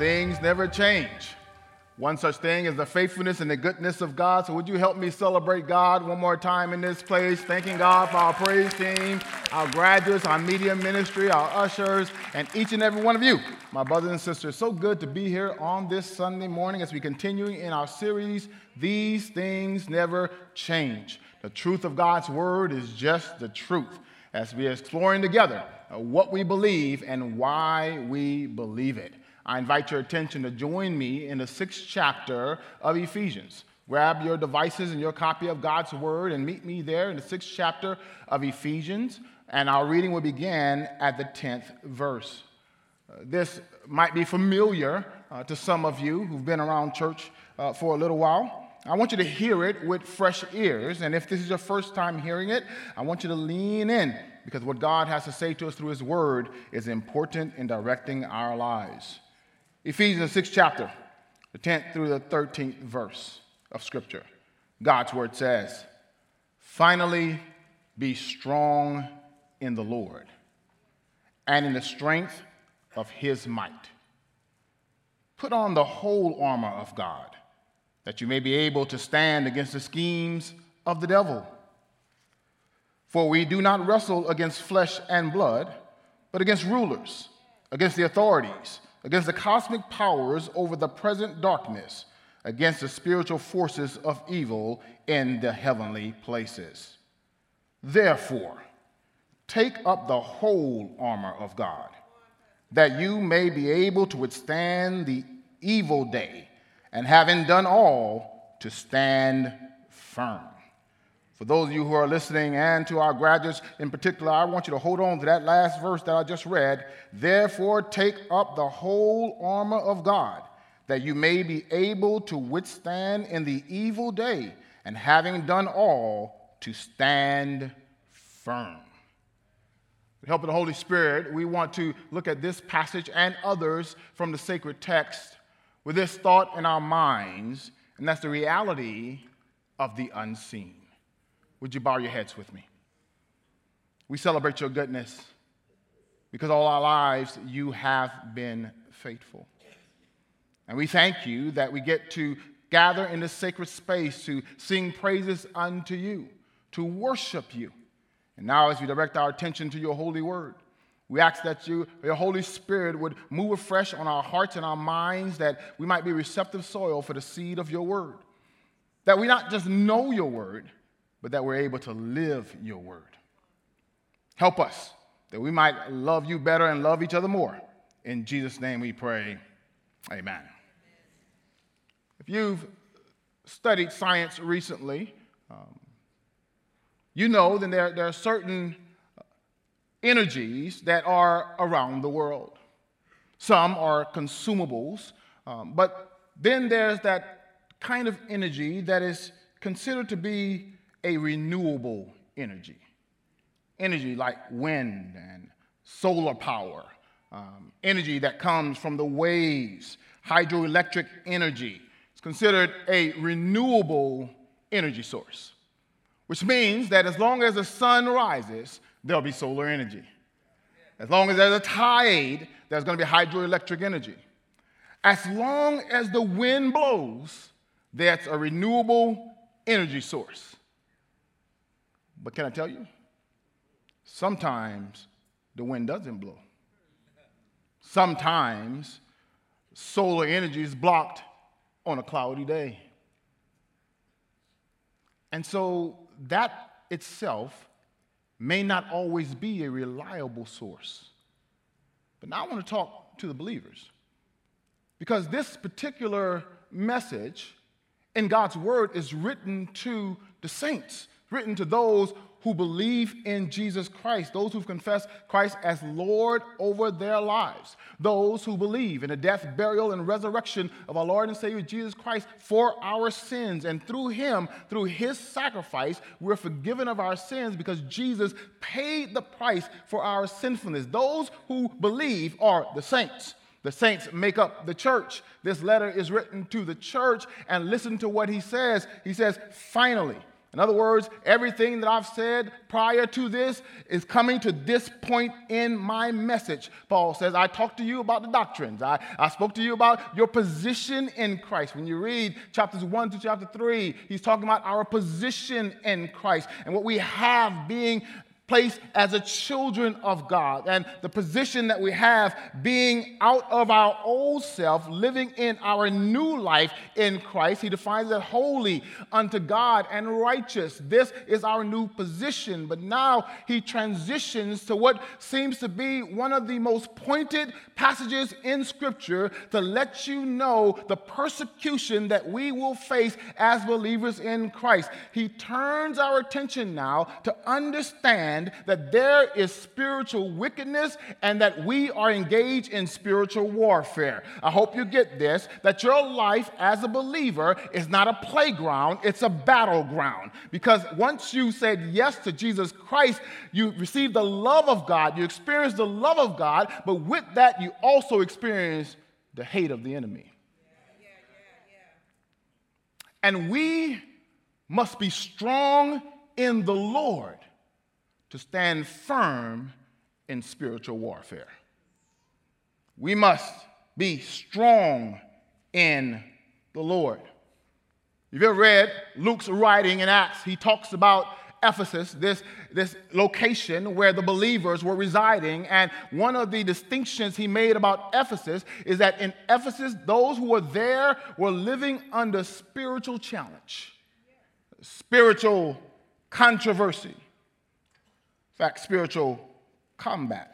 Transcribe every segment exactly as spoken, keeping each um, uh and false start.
things never change. One such thing is the faithfulness and the goodness of God. So would you help me celebrate God one more time in this place, thanking God for our praise team, our graduates, our media ministry, our ushers, and each and every one of you, my brothers and sisters. So good to be here on this Sunday morning as we continue in our series, These Things Never Change. The truth of God's word is just the truth, as we are exploring together what we believe and why we believe it. I invite your attention to join me in the sixth chapter of Ephesians. Grab your devices and your copy of God's Word and meet me there in the sixth chapter of Ephesians, and our reading will begin at the tenth verse. Uh, this might be familiar uh, to some of you who've been around church uh, for a little while. I want you to hear it with fresh ears, and if this is your first time hearing it, I want you to lean in, because what God has to say to us through His Word is important in directing our lives. Ephesians sixth chapter, the tenth through the thirteenth verse of Scripture. God's Word says, "Finally, be strong in the Lord and in the strength of His might. Put on the whole armor of God, that you may be able to stand against the schemes of the devil. For we do not wrestle against flesh and blood, but against rulers, against the authorities, against the cosmic powers over the present darkness, against the spiritual forces of evil in the heavenly places. Therefore, take up the whole armor of God, that you may be able to withstand the evil day, and having done all, to stand firm." For those of you who are listening and to our graduates in particular, I want you to hold on to that last verse that I just read. Therefore, take up the whole armor of God, that you may be able to withstand in the evil day, and having done all, to stand firm. With the help of the Holy Spirit, we want to look at this passage and others from the sacred text with this thought in our minds, and that's the reality of the unseen. Would you bow your heads with me? We celebrate your goodness because all our lives you have been faithful. And we thank you that we get to gather in this sacred space to sing praises unto you, to worship you. And now as we direct our attention to your holy word, we ask that you, your Holy Spirit would move afresh on our hearts and our minds, that we might be receptive soil for the seed of your word. That we not just know your word, but that we're able to live your word. Help us that we might love you better and love each other more. In Jesus' name we pray, amen. If you've studied science recently, um, you know that there, there are certain energies that are around the world. Some are consumables, um, but then there's that kind of energy that is considered to be a renewable energy, energy like wind and solar power, um, energy that comes from the waves, hydroelectric energy. It's considered a renewable energy source, which means that as long as the sun rises, there'll be solar energy. As long as there's a tide, there's going to be hydroelectric energy. As long as the wind blows, that's a renewable energy source. But can I tell you, sometimes the wind doesn't blow. Sometimes solar energy is blocked on a cloudy day. And so that itself may not always be a reliable source. But now I want to talk to the believers, because this particular message in God's word is written to the saints, written to those who believe in Jesus Christ, those who've confessed Christ as Lord over their lives, those who believe in the death, burial, and resurrection of our Lord and Savior Jesus Christ for our sins. And through him, through his sacrifice, we're forgiven of our sins because Jesus paid the price for our sinfulness. Those who believe are the saints. The saints make up the church. This letter is written to the church, and listen to what he says. He says, finally, In other words, everything that I've said prior to this is coming to this point in my message. Paul says, I talked to you about the doctrines. I, I spoke to you about your position in Christ. When you read chapters one to chapter three, he's talking about our position in Christ and what we have being placed as a children of God, and the position that we have being out of our old self, living in our new life in Christ. He defines it holy unto God and righteous. This is our new position. But now he transitions to what seems to be one of the most pointed passages in Scripture to let you know the persecution that we will face as believers in Christ. He turns our attention now to understand that there is spiritual wickedness and that we are engaged in spiritual warfare. I hope you get this, that your life as a believer is not a playground, it's a battleground. Because once you said yes to Jesus Christ, you received the love of God, you experienced the love of God, but with that you also experienced the hate of the enemy. Yeah, yeah, yeah, yeah. And we must be strong in the Lord to stand firm in spiritual warfare. We must be strong in the Lord. If you ever read Luke's writing in Acts, he talks about Ephesus, this, this location where the believers were residing. And one of the distinctions he made about Ephesus is that in Ephesus, those who were there were living under spiritual challenge, spiritual controversy, fact, spiritual combat.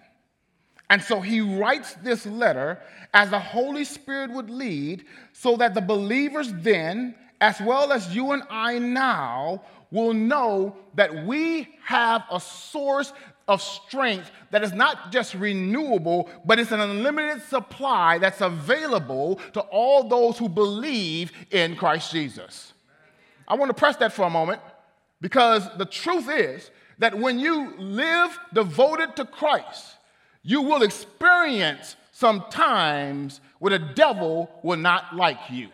And so he writes this letter as the Holy Spirit would lead, so that the believers then, as well as you and I now, will know that we have a source of strength that is not just renewable, but it's an unlimited supply that's available to all those who believe in Christ Jesus. I want to press that for a moment, because the truth is that when you live devoted to Christ, you will experience sometimes where the devil will not like you.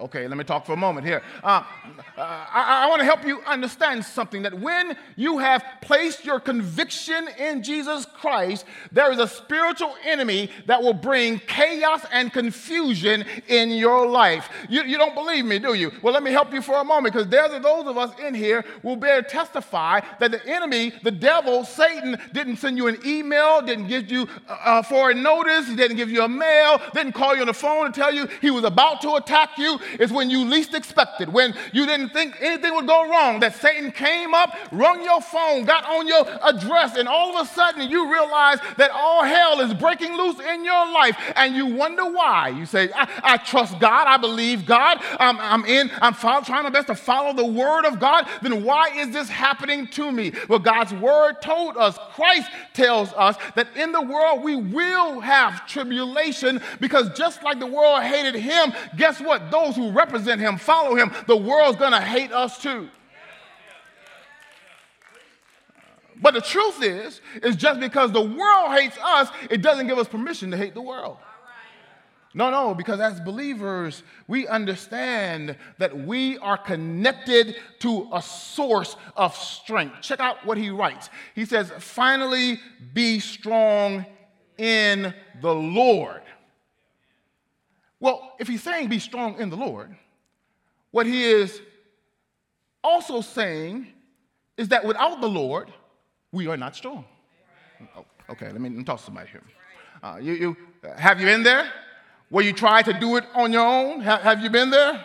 Okay, let me talk for a moment here. Uh, uh, I, I want to help you understand something, that when you have placed your conviction in Jesus Christ, there is a spiritual enemy that will bring chaos and confusion in your life. You, you don't believe me, do you? Well, let me help you for a moment, because there's those of us in here will bear testify that the enemy, the devil, Satan, didn't send you an email, didn't give you uh, forward notice, he didn't give you a mail, didn't call you on the phone and tell you he was about to attack you. It's when you least expected, when you didn't think anything would go wrong, that Satan came up, rung your phone, got on your address, and all of a sudden you realize that all hell is breaking loose in your life, and you wonder why. You say, I, I trust God, I believe God, I'm, I'm in, I'm follow, trying my best to follow the word of God, then why is this happening to me? Well, God's word told us, Christ tells us, that in the world we will have tribulation, because just like the world hated him, guess what? Those who represent him, follow him, the world's going to hate us too. But the truth is, is just because the world hates us, it doesn't give us permission to hate the world. No, no, because as believers, we understand that we are connected to a source of strength. Check out what he writes. He says, finally, be strong in the Lord. Well, if he's saying be strong in the Lord, what he is also saying is that without the Lord, we are not strong. Oh, okay, let me, let me talk to somebody here. Uh, you, you, have you been there? Where you try to do it on your own? Have, have you been there?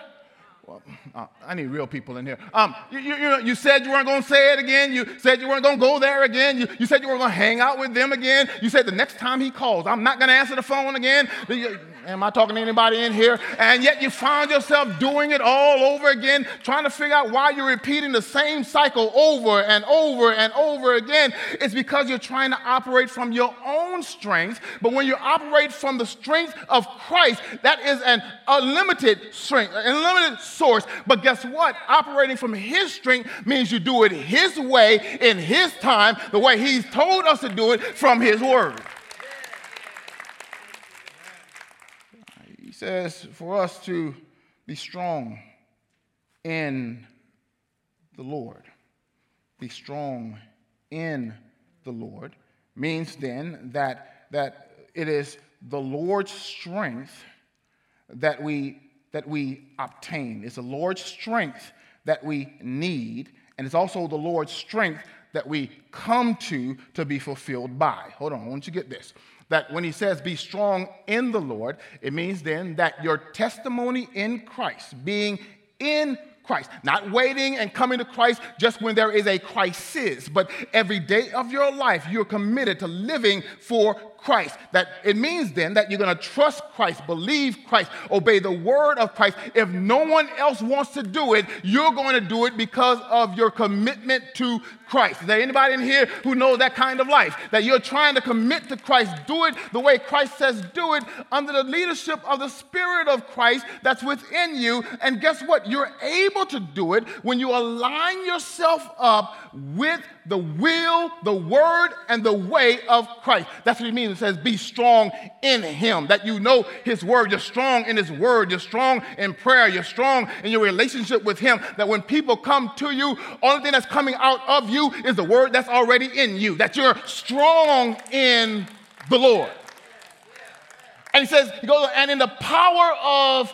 Well, uh, I need real people in here. Um, you, you, you said you weren't going to say it again. You said you weren't going to go there again. You, you said you weren't going to hang out with them again. You said the next time he calls, I'm not going to answer the phone again. Am I talking to anybody in here? And yet you find yourself doing it all over again, trying to figure out why you're repeating the same cycle over and over and over again. It's because you're trying to operate from your own strength. But when you operate from the strength of Christ, that is an unlimited strength, an unlimited strength. Source. But guess what? Operating from his strength means you do it his way, in his time, the way he's told us to do it, from his word. He says for us to be strong in the Lord. Be strong in the Lord means then that, that it is the Lord's strength that we, that we obtain. It's the Lord's strength that we need, and it's also the Lord's strength that we come to to be fulfilled by. Hold on, I want you to get this. That when he says be strong in the Lord, it means then that your testimony in Christ, being in Christ, not waiting and coming to Christ just when there is a crisis, but every day of your life, you're committed to living for Christ. That it means then that you're going to trust Christ, believe Christ, obey the word of Christ. If no one else wants to do it, you're going to do it because of your commitment to Christ. Is there anybody in here who knows that kind of life? That you're trying to commit to Christ, do it the way Christ says do it, under the leadership of the Spirit of Christ that's within you. And guess what? You're able to do it when you align yourself up with the will, the word, and the way of Christ. That's what it means. It says be strong in him, that you know his word. You're strong in his word. You're strong in prayer. You're strong in your relationship with him, that when people come to you, only thing that's coming out of you is the word that's already in you, that you're strong in the Lord. And he says, he goes, and in the power of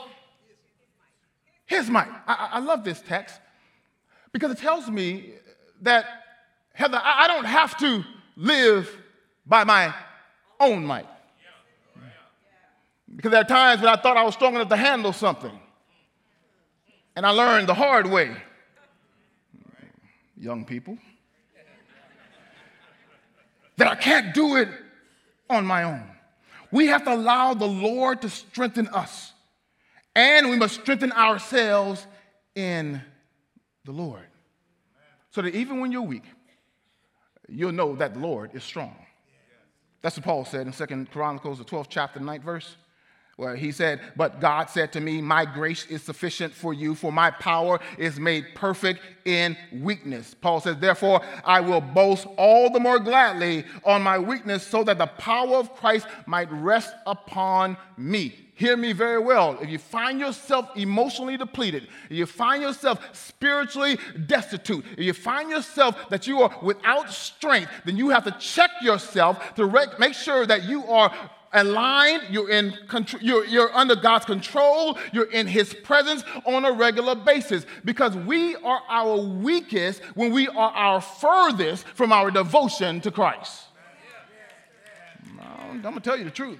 his might. I, I love this text because it tells me that, Heather, I don't have to live by my own might. Because there are times when I thought I was strong enough to handle something, and I learned the hard way. Young people, that I can't do it on my own. We have to allow the Lord to strengthen us, and we must strengthen ourselves in the Lord. So that even when you're weak, you'll know that the Lord is strong. That's what Paul said in Second Chronicles, the twelfth chapter, ninth verse, where he said, but God said to me, my grace is sufficient for you, for my power is made perfect in weakness. Paul says, therefore, I will boast all the more gladly on my weakness, so that the power of Christ might rest upon me. Hear me very well. If you find yourself emotionally depleted, if you find yourself spiritually destitute, if you find yourself that you are without strength, then you have to check yourself to rec- make sure that you are aligned, you're in control, you're, you're under God's control, you're in his presence on a regular basis, because we are our weakest when we are our furthest from our devotion to Christ. I'm going to tell you the truth.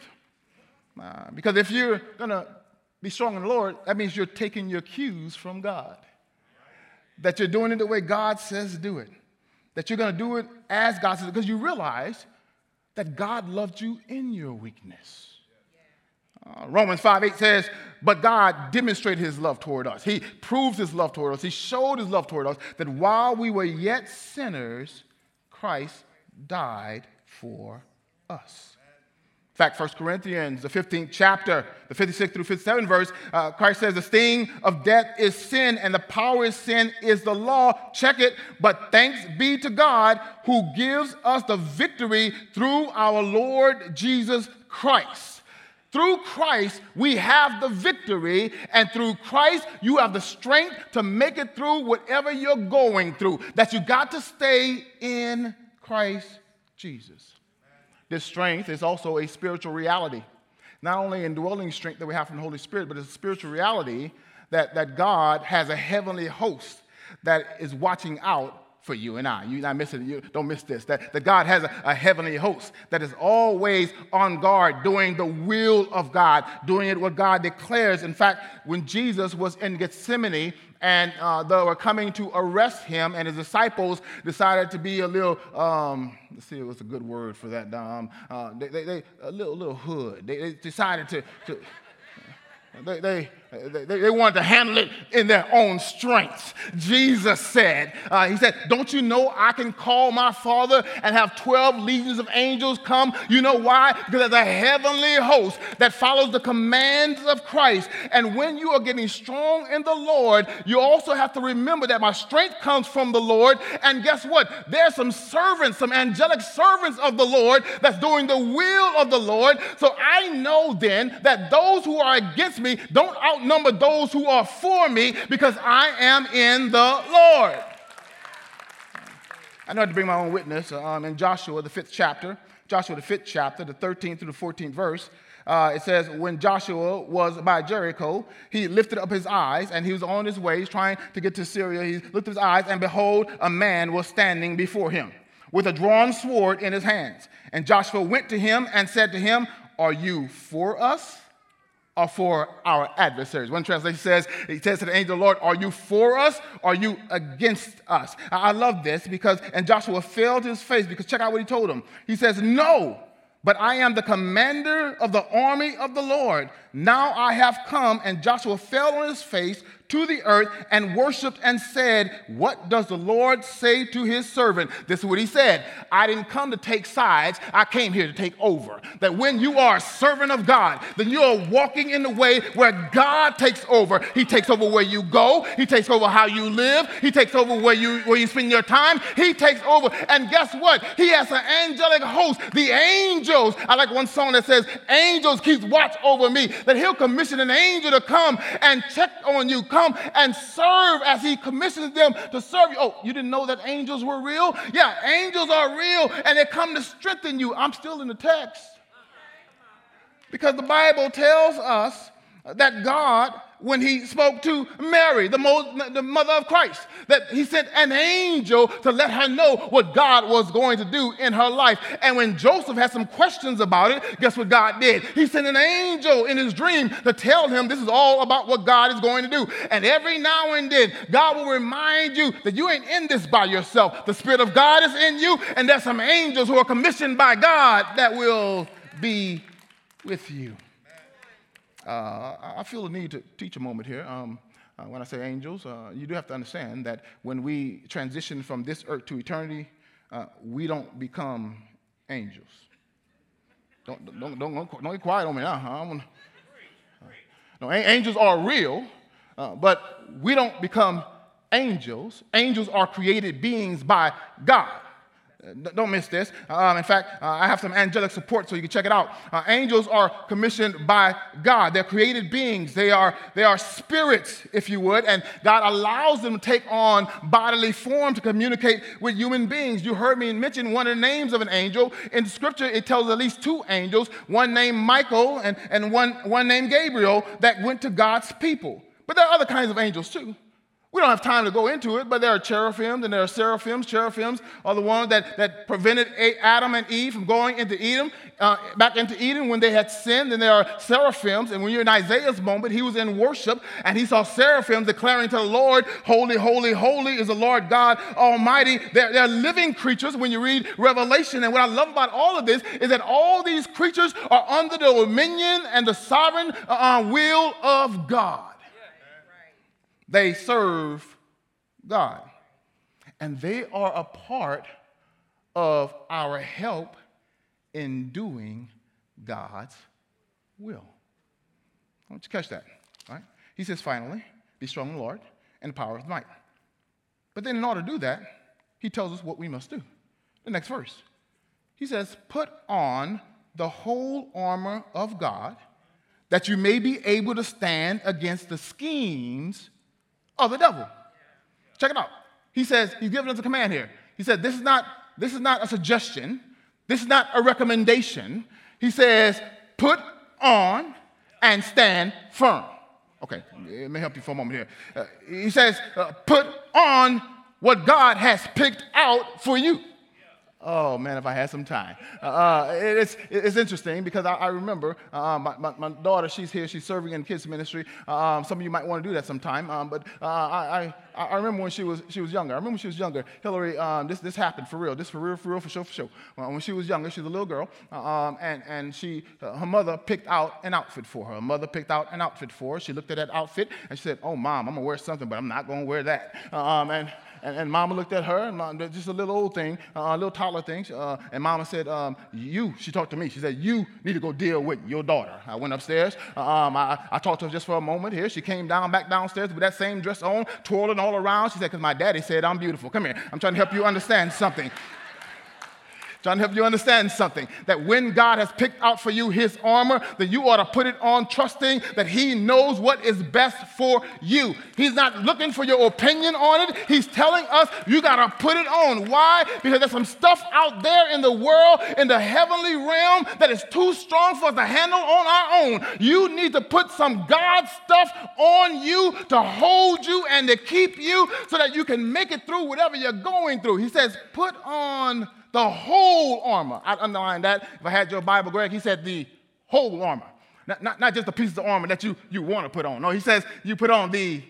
Uh, because if you're going to be strong in the Lord, that means you're taking your cues from God. That you're doing it the way God says do it. That you're going to do it as God says, because you realize that God loved you in your weakness. Uh, Romans five eight says, but God demonstrated his love toward us. He proved his love toward us. He showed his love toward us, that while we were yet sinners, Christ died for us. In fact, First Corinthians, the fifteenth chapter, the fifty-sixth through fifty-seventh verse, uh, Christ says the sting of death is sin, and the power of sin is the law. Check it. But thanks be to God who gives us the victory through our Lord Jesus Christ. Through Christ, we have the victory, and through Christ, you have the strength to make it through whatever you're going through. That you got to stay in Christ Jesus. This strength is also a spiritual reality, not only indwelling strength that we have from the Holy Spirit, but it's a spiritual reality that, that God has a heavenly host that is watching out for you and I. You're not missing, you don't miss this, that, that God has a, a heavenly host that is always on guard, doing the will of God, doing it what God declares. In fact, when Jesus was in Gethsemane, and uh, they were coming to arrest him, and his disciples decided to be a little, um, let's see, what's a good word for that, Dom? Uh, they, they, they, a little, little hood. They, they decided to, to they, they, they, they wanted to handle it in their own strength. Jesus said, uh, he said, don't you know I can call my Father and have twelve legions of angels come? You know why? Because there's a heavenly host that follows the commands of Christ. And when you are getting strong in the Lord, you also have to remember that my strength comes from the Lord. And guess what? There's some servants, some angelic servants of the Lord that's doing the will of the Lord. So I know then that those who are against me don't out number those who are for me, because I am in the Lord. I know I had to bring my own witness um, in Joshua, the fifth chapter, Joshua, the fifth chapter, the thirteenth through the fourteenth verse. Uh, it says, when Joshua was by Jericho, he lifted up his eyes, and he was on his way trying to get to Syria. He lifted his eyes, and behold, a man was standing before him with a drawn sword in his hands. And Joshua went to him and said to him, are you for us or for our adversaries? One translation says, he says to the angel of the Lord, are you for us or are you against us? I love this because, and Joshua fell to his face because check out what he told him. He says, no. But I am the commander of the army of the Lord. Now I have come. And Joshua fell on his face to the earth and worshiped and said, what does the Lord say to his servant? This is what he said. I didn't come to take sides. I came here to take over. That when you are a servant of God, then you are walking in the way where God takes over. He takes over where you go. He takes over how you live. He takes over where you, where you spend your time. He takes over. And guess what? He has an angelic host. The angels, I like one song that says, angels keep watch over me. That he'll commission an angel to come and check on you. Come and serve as he commissions them to serve you. Oh, you didn't know that angels were real? Yeah, angels are real, and they come to strengthen you. I'm still in the text. Because the Bible tells us that God, when he spoke to Mary, the, mo- the mother of Christ, that he sent an angel to let her know what God was going to do in her life. And when Joseph had some questions about it, guess what God did? He sent an angel in his dream to tell him this is all about what God is going to do. And every now and then, God will remind you that you ain't in this by yourself. The Spirit of God is in you, and there's some angels who are commissioned by God that will be with you. Uh, I feel the need to teach a moment here. Um, uh, when I say angels, uh, you do have to understand that when we transition from this earth to eternity, uh, we don't become angels. Don't don't don't don't, don't get quiet on me now. Huh? I wanna, uh, no, a- angels are real, uh, but we don't become angels. Angels are created beings by God. Don't miss this. Um, in fact, uh, I have some angelic support so you can check it out. Uh, angels are commissioned by God. They're created beings. They are, they are spirits, if you would, and God allows them to take on bodily form to communicate with human beings. You heard me mention one of the names of an angel. In Scripture, it tells at least two angels, one named Michael and, and one, one named Gabriel, that went to God's people. But there are other kinds of angels, too. We don't have time to go into it, but there are cherubims and there are seraphims. Cherubims are the ones that, that prevented Adam and Eve from going into Eden, uh, back into Eden when they had sinned. And there are seraphims. And when you're in Isaiah's moment, he was in worship, and he saw seraphims declaring to the Lord, holy, holy, holy is the Lord God Almighty. They're, they're living creatures when you read Revelation. And what I love about all of this is that all these creatures are under the dominion and the sovereign uh, will of God. They serve God, and they are a part of our help in doing God's will. Don't you catch that? All right? He says, finally, be strong in the Lord and the power of his might. But then in order to do that, he tells us what we must do. The next verse. He says, put on the whole armor of God that you may be able to stand against the schemes of the devil. Check it out. He says, he's giving us a command here. He said, this is not, this is not a suggestion. This is not a recommendation. He says, put on and stand firm. Okay, it may help you for a moment here. Uh, he says, uh, put on what God has picked out for you. Oh, man, if I had some time. Uh, it's it's interesting because I, I remember uh, my, my, my daughter, she's here. She's serving in kids' ministry. Um, some of you might want to do that sometime. Um, but uh, I, I I remember when she was she was younger. I remember when she was younger. Hillary, um, this this happened for real. This for real, for real, for sure, for sure. When she was younger, she was a little girl, um, and, and she uh, her mother picked out an outfit for her. Her mother picked out an outfit for her. She looked at that outfit, and she said, oh, Mom, I'm going to wear something, but I'm not going to wear that. Um, and... And, and Mama looked at her, and Mama, just a little old thing, uh, a little toddler thing. Uh, and Mama said, um, you, she talked to me. She said, you need to go deal with your daughter. I went upstairs. Um, I, I talked to her just for a moment here. She came down, back downstairs with that same dress on, twirling all around. She said, because my daddy said I'm beautiful. Come here. I'm trying to help you understand something. Trying to help you understand something, that when God has picked out for you his armor, then you ought to put it on trusting that he knows what is best for you. He's not looking for your opinion on it. He's telling us you got to put it on. Why? Because there's some stuff out there in the world, in the heavenly realm, that is too strong for us to handle on our own. You need to put some God stuff on you to hold you and to keep you so that you can make it through whatever you're going through. He says, put on the whole armor. I underline that. If I had your Bible, Greg, he said the whole armor. Not, not, not just the pieces of armor that you, you want to put on. No, he says you put on the,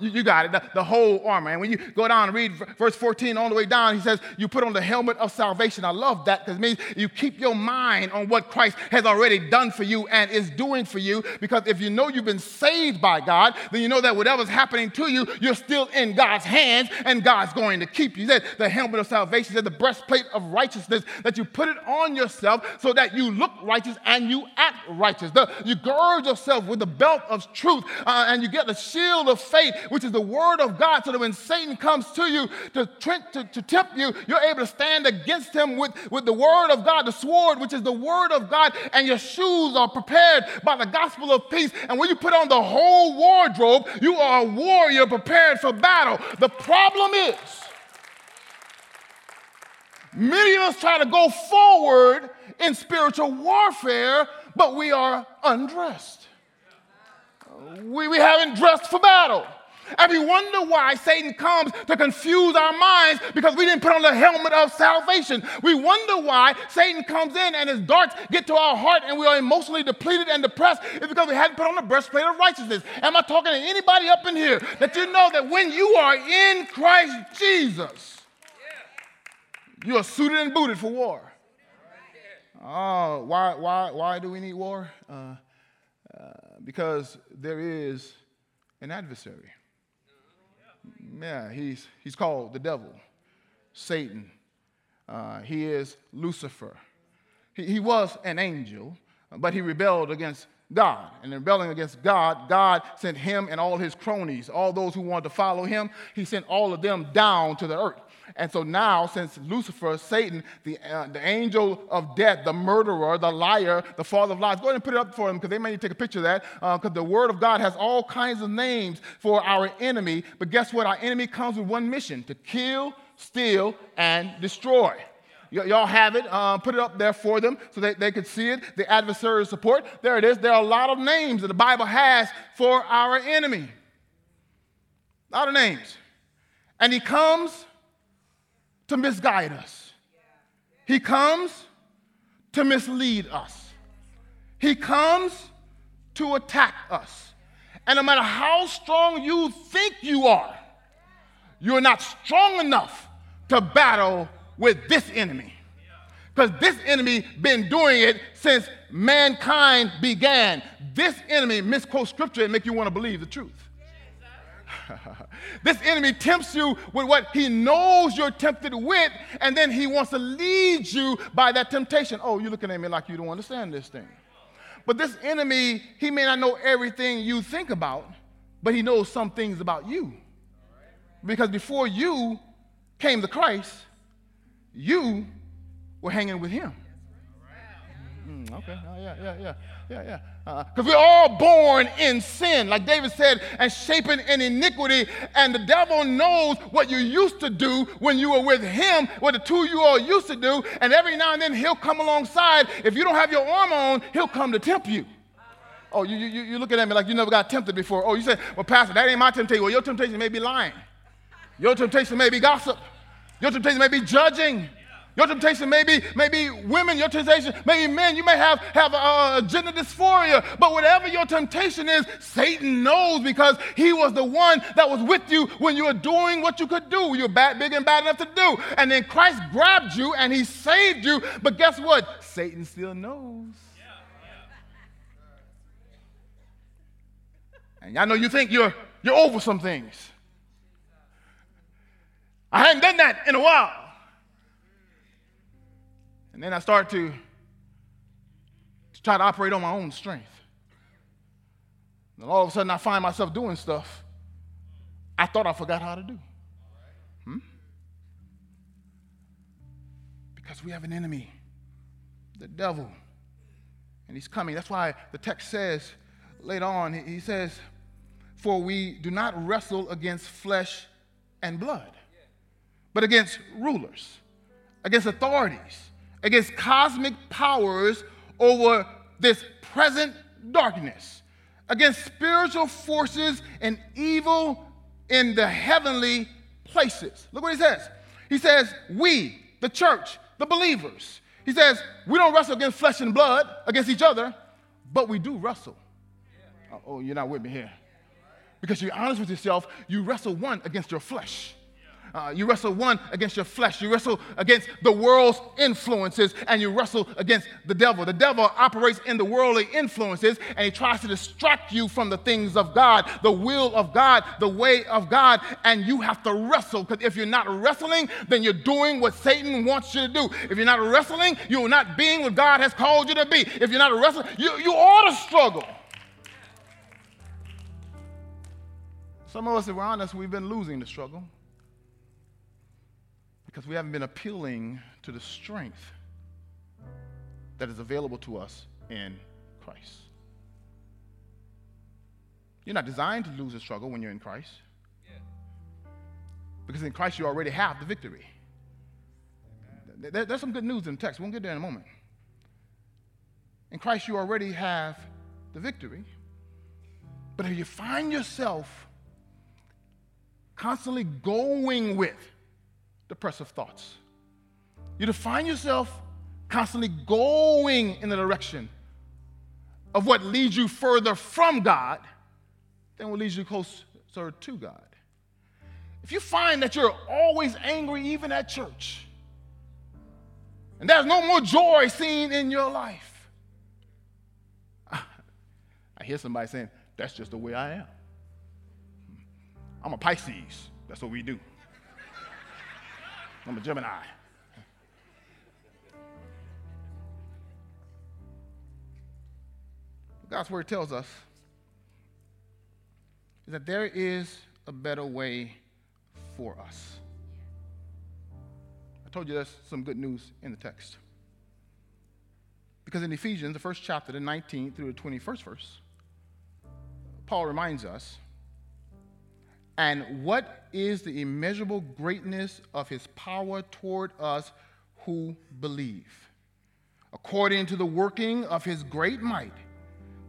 you, you got it, the, the whole armor. And when you go down and read verse fourteen all the way down, he says you put on the helmet of salvation. I love that because it means you keep your mind on what Christ has already done for you and is doing for you, because if you know you've been saved by God, then you know that whatever's happening to you, you're still in God's hands and God's going to keep you. He said the helmet of salvation, he said the breastplate of righteousness, that you put it on yourself so that you look righteous and you act righteous. The, you gird yourself with the belt of truth uh, and you get the shield of faith, which is the word of God, so that when Satan comes to you to, to, to tempt you, you're able to stand against him with, with the word of God, the sword, which is the word of God, and your shoes are prepared by the gospel of peace. And when you put on the whole wardrobe, you are a warrior prepared for battle. The problem is, many of us try to go forward in spiritual warfare, but we are undressed. We, we haven't dressed for battle. And we wonder why Satan comes to confuse our minds, because we didn't put on the helmet of salvation. We wonder why Satan comes in and his darts get to our heart and we are emotionally depleted and depressed. It's because we hadn't put on the breastplate of righteousness. Am I talking to anybody up in here that you know that when you are in Christ Jesus, you are suited and booted for war? Oh, why, why, why do we need war? Uh, uh, because there is an adversary. Yeah, he's he's called the devil, Satan. Uh, he is Lucifer. He, he was an angel, but he rebelled against God. And in rebelling against God, God sent him and all his cronies, all those who wanted to follow him, he sent all of them down to the earth. And so now, since Lucifer, Satan, the, uh, the angel of death, the murderer, the liar, the father of lies, go ahead and put it up for them, because they may need to take a picture of that, because uh, the word of God has all kinds of names for our enemy. But guess what? Our enemy comes with one mission: to kill, steal, and destroy. Y- y'all have it. Uh, put it up there for them so they, they could see it. The adversary support. There it is. There are a lot of names that the Bible has for our enemy. A lot of names. And he comes to misguide us. He comes to mislead us. He comes to attack us. And no matter how strong you think you are, you're not strong enough to battle with this enemy. Because this enemy been doing it since mankind began. This enemy misquotes scripture and make you want to believe the truth. This enemy tempts you with what he knows you're tempted with, and then he wants to lead you by that temptation. Oh, you're looking at me like you don't understand this thing. But this enemy, he may not know everything you think about, but he knows some things about you. Because before you came to Christ, you were hanging with him. Mm, okay, oh, yeah, yeah, yeah, yeah, yeah. Because uh, we're all born in sin, like David said, and shapen in iniquity. And the devil knows what you used to do when you were with him, what the two you all used to do. And every now and then he'll come alongside. If you don't have your armor on, he'll come to tempt you. Oh, you, you, you're looking at me like you never got tempted before. Oh, you said, well, Pastor, that ain't my temptation. Well, your temptation may be lying. Your temptation may be gossip. Your temptation may be judging. Your temptation may be, may be women. Your temptation may be men. You may have, have uh, gender dysphoria. But whatever your temptation is, Satan knows, because he was the one that was with you when you were doing what you could do. You were bad, big and bad enough to do. And then Christ grabbed you and he saved you. But guess what? Satan still knows. Yeah, yeah. And I know you think you're, you're over some things. I hadn't done that in a while. And then I start to, to try to operate on my own strength. And all of a sudden, I find myself doing stuff I thought I forgot how to do. Hmm? Because we have an enemy, the devil, and he's coming. That's why the text says later on, he says, for we do not wrestle against flesh and blood, but against rulers, against authorities, against cosmic powers over this present darkness, against spiritual forces and evil in the heavenly places. Look what he says. He says, we, the church, the believers, he says, we don't wrestle against flesh and blood, against each other, but we do wrestle. Yeah. Oh, you're not with me here. Because you're honest with yourself, you wrestle one against your flesh. Uh, you wrestle one against your flesh. You wrestle against the world's influences, and you wrestle against the devil. The devil operates in the worldly influences, and he tries to distract you from the things of God, the will of God, the way of God, and you have to wrestle, because if you're not wrestling, then you're doing what Satan wants you to do. If you're not wrestling, you're not being what God has called you to be. If you're not wrestling, you, you ought to struggle. Some of us, if we're honest, we've been losing the struggle, because we haven't been appealing to the strength that is available to us in Christ. You're not designed to lose a struggle when you're in Christ. Yeah. Because in Christ you already have the victory. There, there's some good news in the text. We'll get there in a moment. In Christ you already have the victory. But if you find yourself constantly going with depressive thoughts, you define yourself constantly going in the direction of what leads you further from God than what leads you closer to God. If you find that you're always angry, even at church, and there's no more joy seen in your life, I hear somebody saying, that's just the way I am. I'm a Pisces. That's what we do. I'm a Gemini. God's word tells us that there is a better way for us. I told you there's some good news in the text. Because in Ephesians, the first chapter, the nineteenth through the twenty-first verse, Paul reminds us, and what is the immeasurable greatness of his power toward us who believe? According to the working of his great might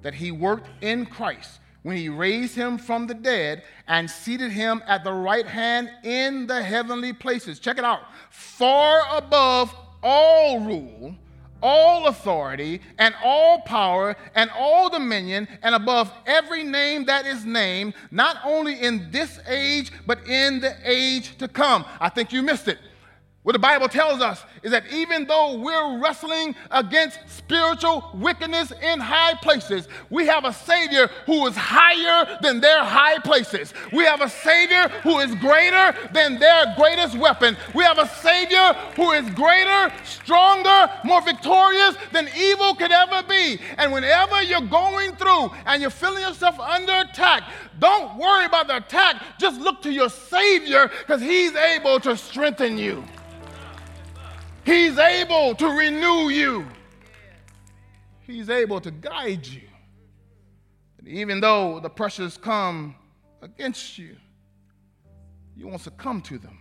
that he worked in Christ when he raised him from the dead and seated him at the right hand in the heavenly places. Check it out. Far above all rule, all authority, and all power, and all dominion, and above every name that is named, not only in this age, but in the age to come. I think you missed it. What the Bible tells us is that even though we're wrestling against spiritual wickedness in high places, we have a Savior who is higher than their high places. We have a Savior who is greater than their greatest weapon. We have a Savior who is greater, stronger, more victorious than evil could ever be. And whenever you're going through and you're feeling yourself under attack, don't worry about the attack. Just look to your Savior, because he's able to strengthen you. He's able to renew you. He's able to guide you. And even though the pressures come against you, you won't succumb to them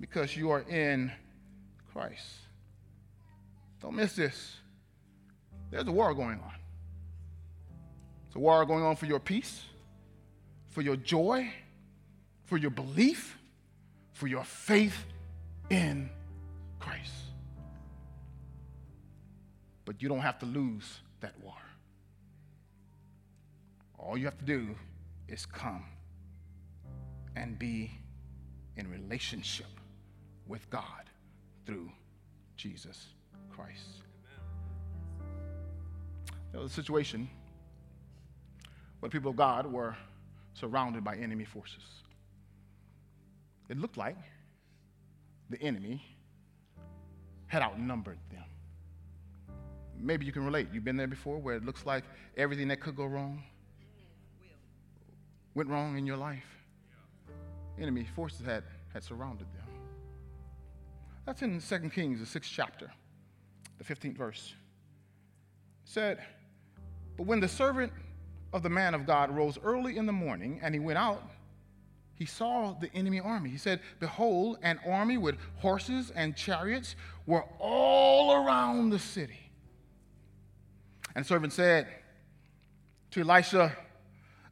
because you are in Christ. Don't miss this. There's a war going on. It's a war going on for your peace, for your joy, for your belief, for your faith in Christ. Christ. But you don't have to lose that war. All you have to do is come and be in relationship with God through Jesus Christ. Amen. There was a situation where the people of God were surrounded by enemy forces. It looked like the enemy had outnumbered them. Maybe you can relate. You've been there before where it looks like everything that could go wrong went wrong in your life. Enemy forces had, had surrounded them. That's in Second Kings, the sixth chapter, the fifteenth verse. It said, but when the servant of the man of God rose early in the morning and he went out, he saw the enemy army. He said, behold, an army with horses and chariots were all around the city. And the servant said to Elisha,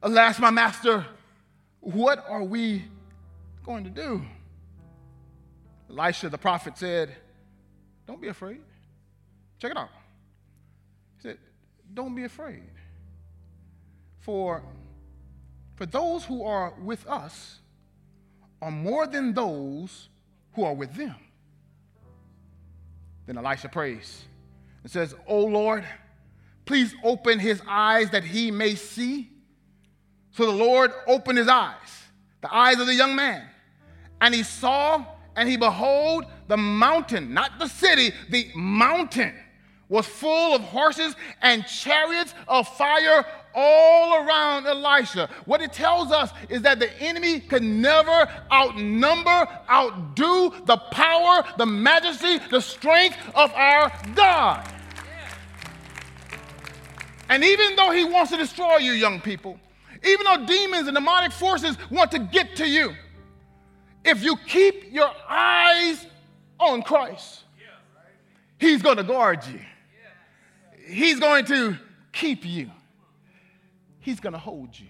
alas, my master, what are we going to do? Elisha, the prophet, said, don't be afraid. Check it out. He said, don't be afraid. For For those who are with us are more than those who are with them. Then Elisha prays and says, O Lord, please open his eyes that he may see. So the Lord opened his eyes, the eyes of the young man. And he saw and he behold the mountain, not the city, the mountain was full of horses and chariots of fire all around Elisha. What it tells us is that the enemy could never outnumber, outdo the power, the majesty, the strength of our God. Yeah. And even though he wants to destroy you, young people, even though demons and demonic forces want to get to you, if you keep your eyes on Christ, he's going to guard you. He's going to keep you. He's going to hold you.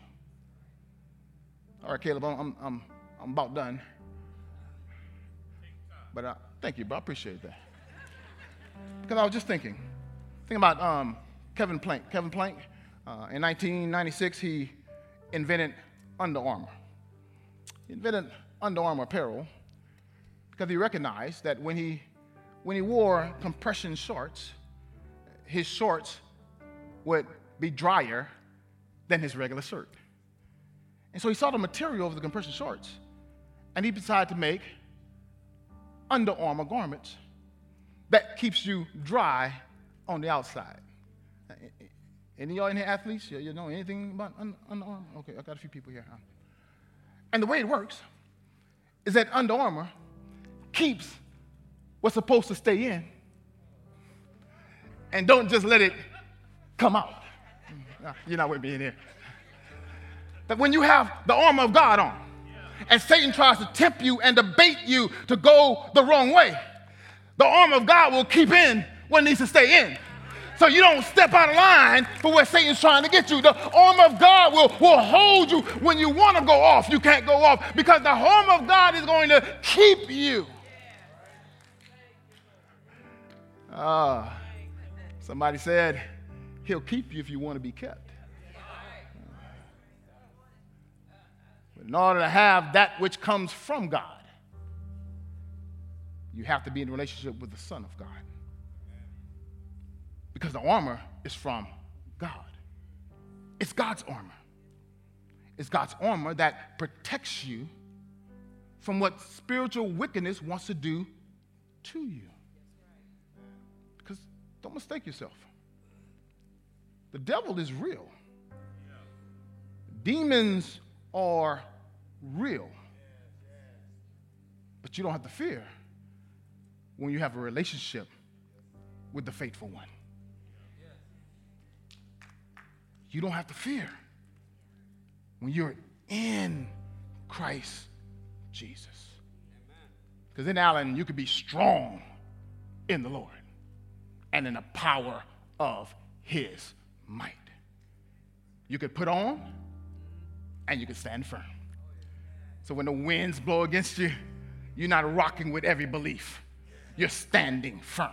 All right, Caleb, I'm, I'm, I'm about done. But I, thank you, bro. I appreciate that. Because I was just thinking. Think about um, Kevin Plank. Kevin Plank, uh, in nineteen ninety-six, he invented Under Armour. He invented Under Armour apparel because he recognized that when he, when he wore compression shorts, his shorts would be drier than his regular shirt. And so he saw the material of the compression shorts, and he decided to make Under Armour garments that keeps you dry on the outside. Any of y'all in here athletes? You know anything about Under Armour? Okay, I got a few people here. And the way it works is that Under Armour keeps what's supposed to stay in and don't just let it come out. No, you're not with me in here. That when you have the armor of God on, and Satan tries to tempt you and debate you to go the wrong way, the armor of God will keep in what needs to stay in. So you don't step out of line for where Satan's trying to get you. The armor of God will, will hold you when you want to go off. You can't go off because the armor of God is going to keep you. Ah, somebody said, he'll keep you if you want to be kept. But in order to have that which comes from God, you have to be in relationship with the Son of God. Because the armor is from God. It's God's armor. It's God's armor that protects you from what spiritual wickedness wants to do to you. Because don't mistake yourself. The devil is real. Demons are real. But you don't have to fear when you have a relationship with the faithful one. You don't have to fear when you're in Christ Jesus. Because then, Alan, you could be strong in the Lord and in the power of his might. You could put on and you could stand firm. So when the winds blow against you, you're not rocking with every belief. You're standing firm.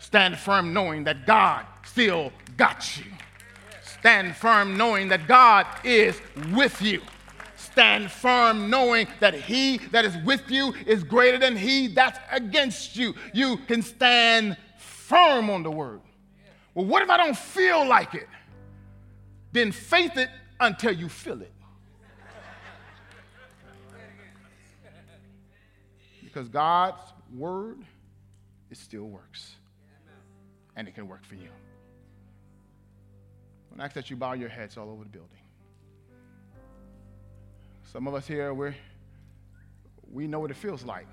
Stand firm knowing that God still got you. Stand firm knowing that God is with you. Stand firm knowing that he that is with you is greater than he that's against you. You can stand firm on the word. Well, what if I don't feel like it? Then faith it until you feel it. Because God's word, it still works. And it can work for you. I'm going to ask that you bow your heads all over the building. Some of us here, we're, we know what it feels like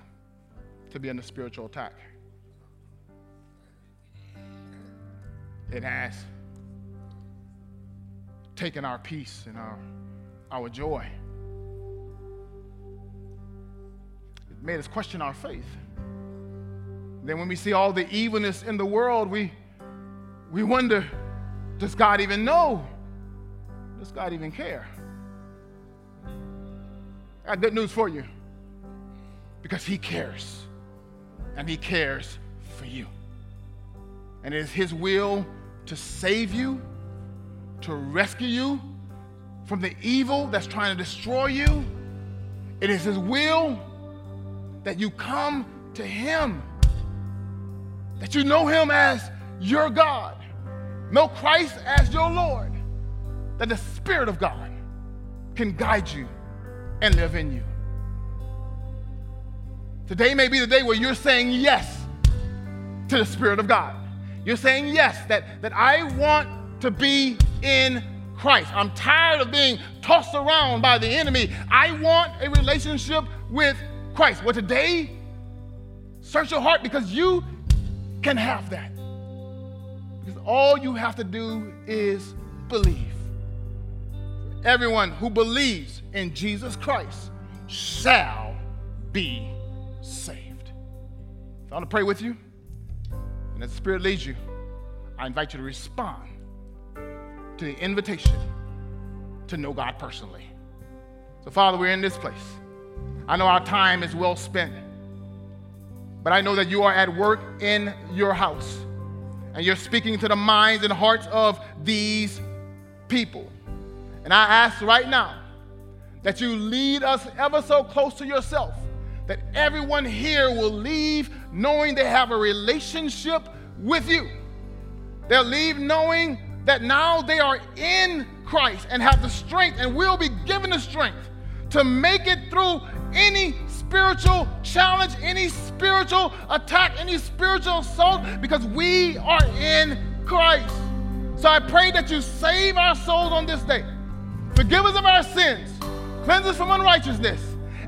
to be under spiritual attack. It has taken our peace and our, our joy. It made us question our faith. Then when we see all the evilness in the world, we, we wonder, does God even know? Does God even care? I got good news for you, because he cares, and he cares for you. And it is his will to save you, to rescue you from the evil that's trying to destroy you. It is his will that you come to him, that you know him as your God, know Christ as your Lord, that the Spirit of God can guide you and live in you. Today may be the day where you're saying yes to the Spirit of God. You're saying yes, that, that I want to be in Christ. I'm tired of being tossed around by the enemy. I want a relationship with Christ. Well, today, search your heart, because you can have that. Because all you have to do is believe. Everyone who believes in Jesus Christ shall be saved. So I want to pray with you. And as the Spirit leads you, I invite you to respond to the invitation to know God personally. So, Father, we're in this place. I know our time is well spent, but I know that you are at work in your house, and you're speaking to the minds and hearts of these people. And I ask right now that you lead us ever so close to yourself, that everyone here will leave knowing they have a relationship with you. They'll leave knowing that now they are in Christ and have the strength and will be given the strength to make it through any spiritual challenge, any spiritual attack, any spiritual assault, because we are in Christ. So I pray that you save our souls on this day. Forgive us of our sins, cleanse us from unrighteousness,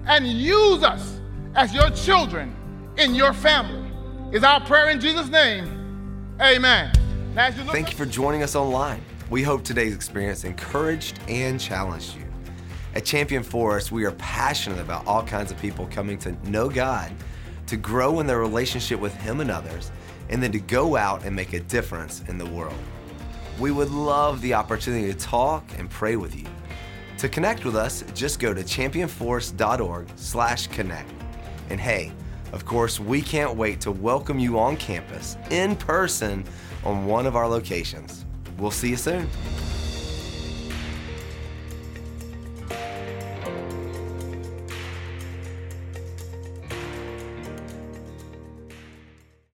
and use us as your children in your family. Is our prayer in Jesus' name. Amen. Now, as you look Thank you for joining us online. We hope today's experience encouraged and challenged you. At Champion Forest, we are passionate about all kinds of people coming to know God, to grow in their relationship with him and others, and then to go out and make a difference in the world. We would love the opportunity to talk and pray with you. To connect with us, just go to champion forest dot org slash connect. And hey, of course, we can't wait to welcome you on campus, in person, on one of our locations. We'll see you soon.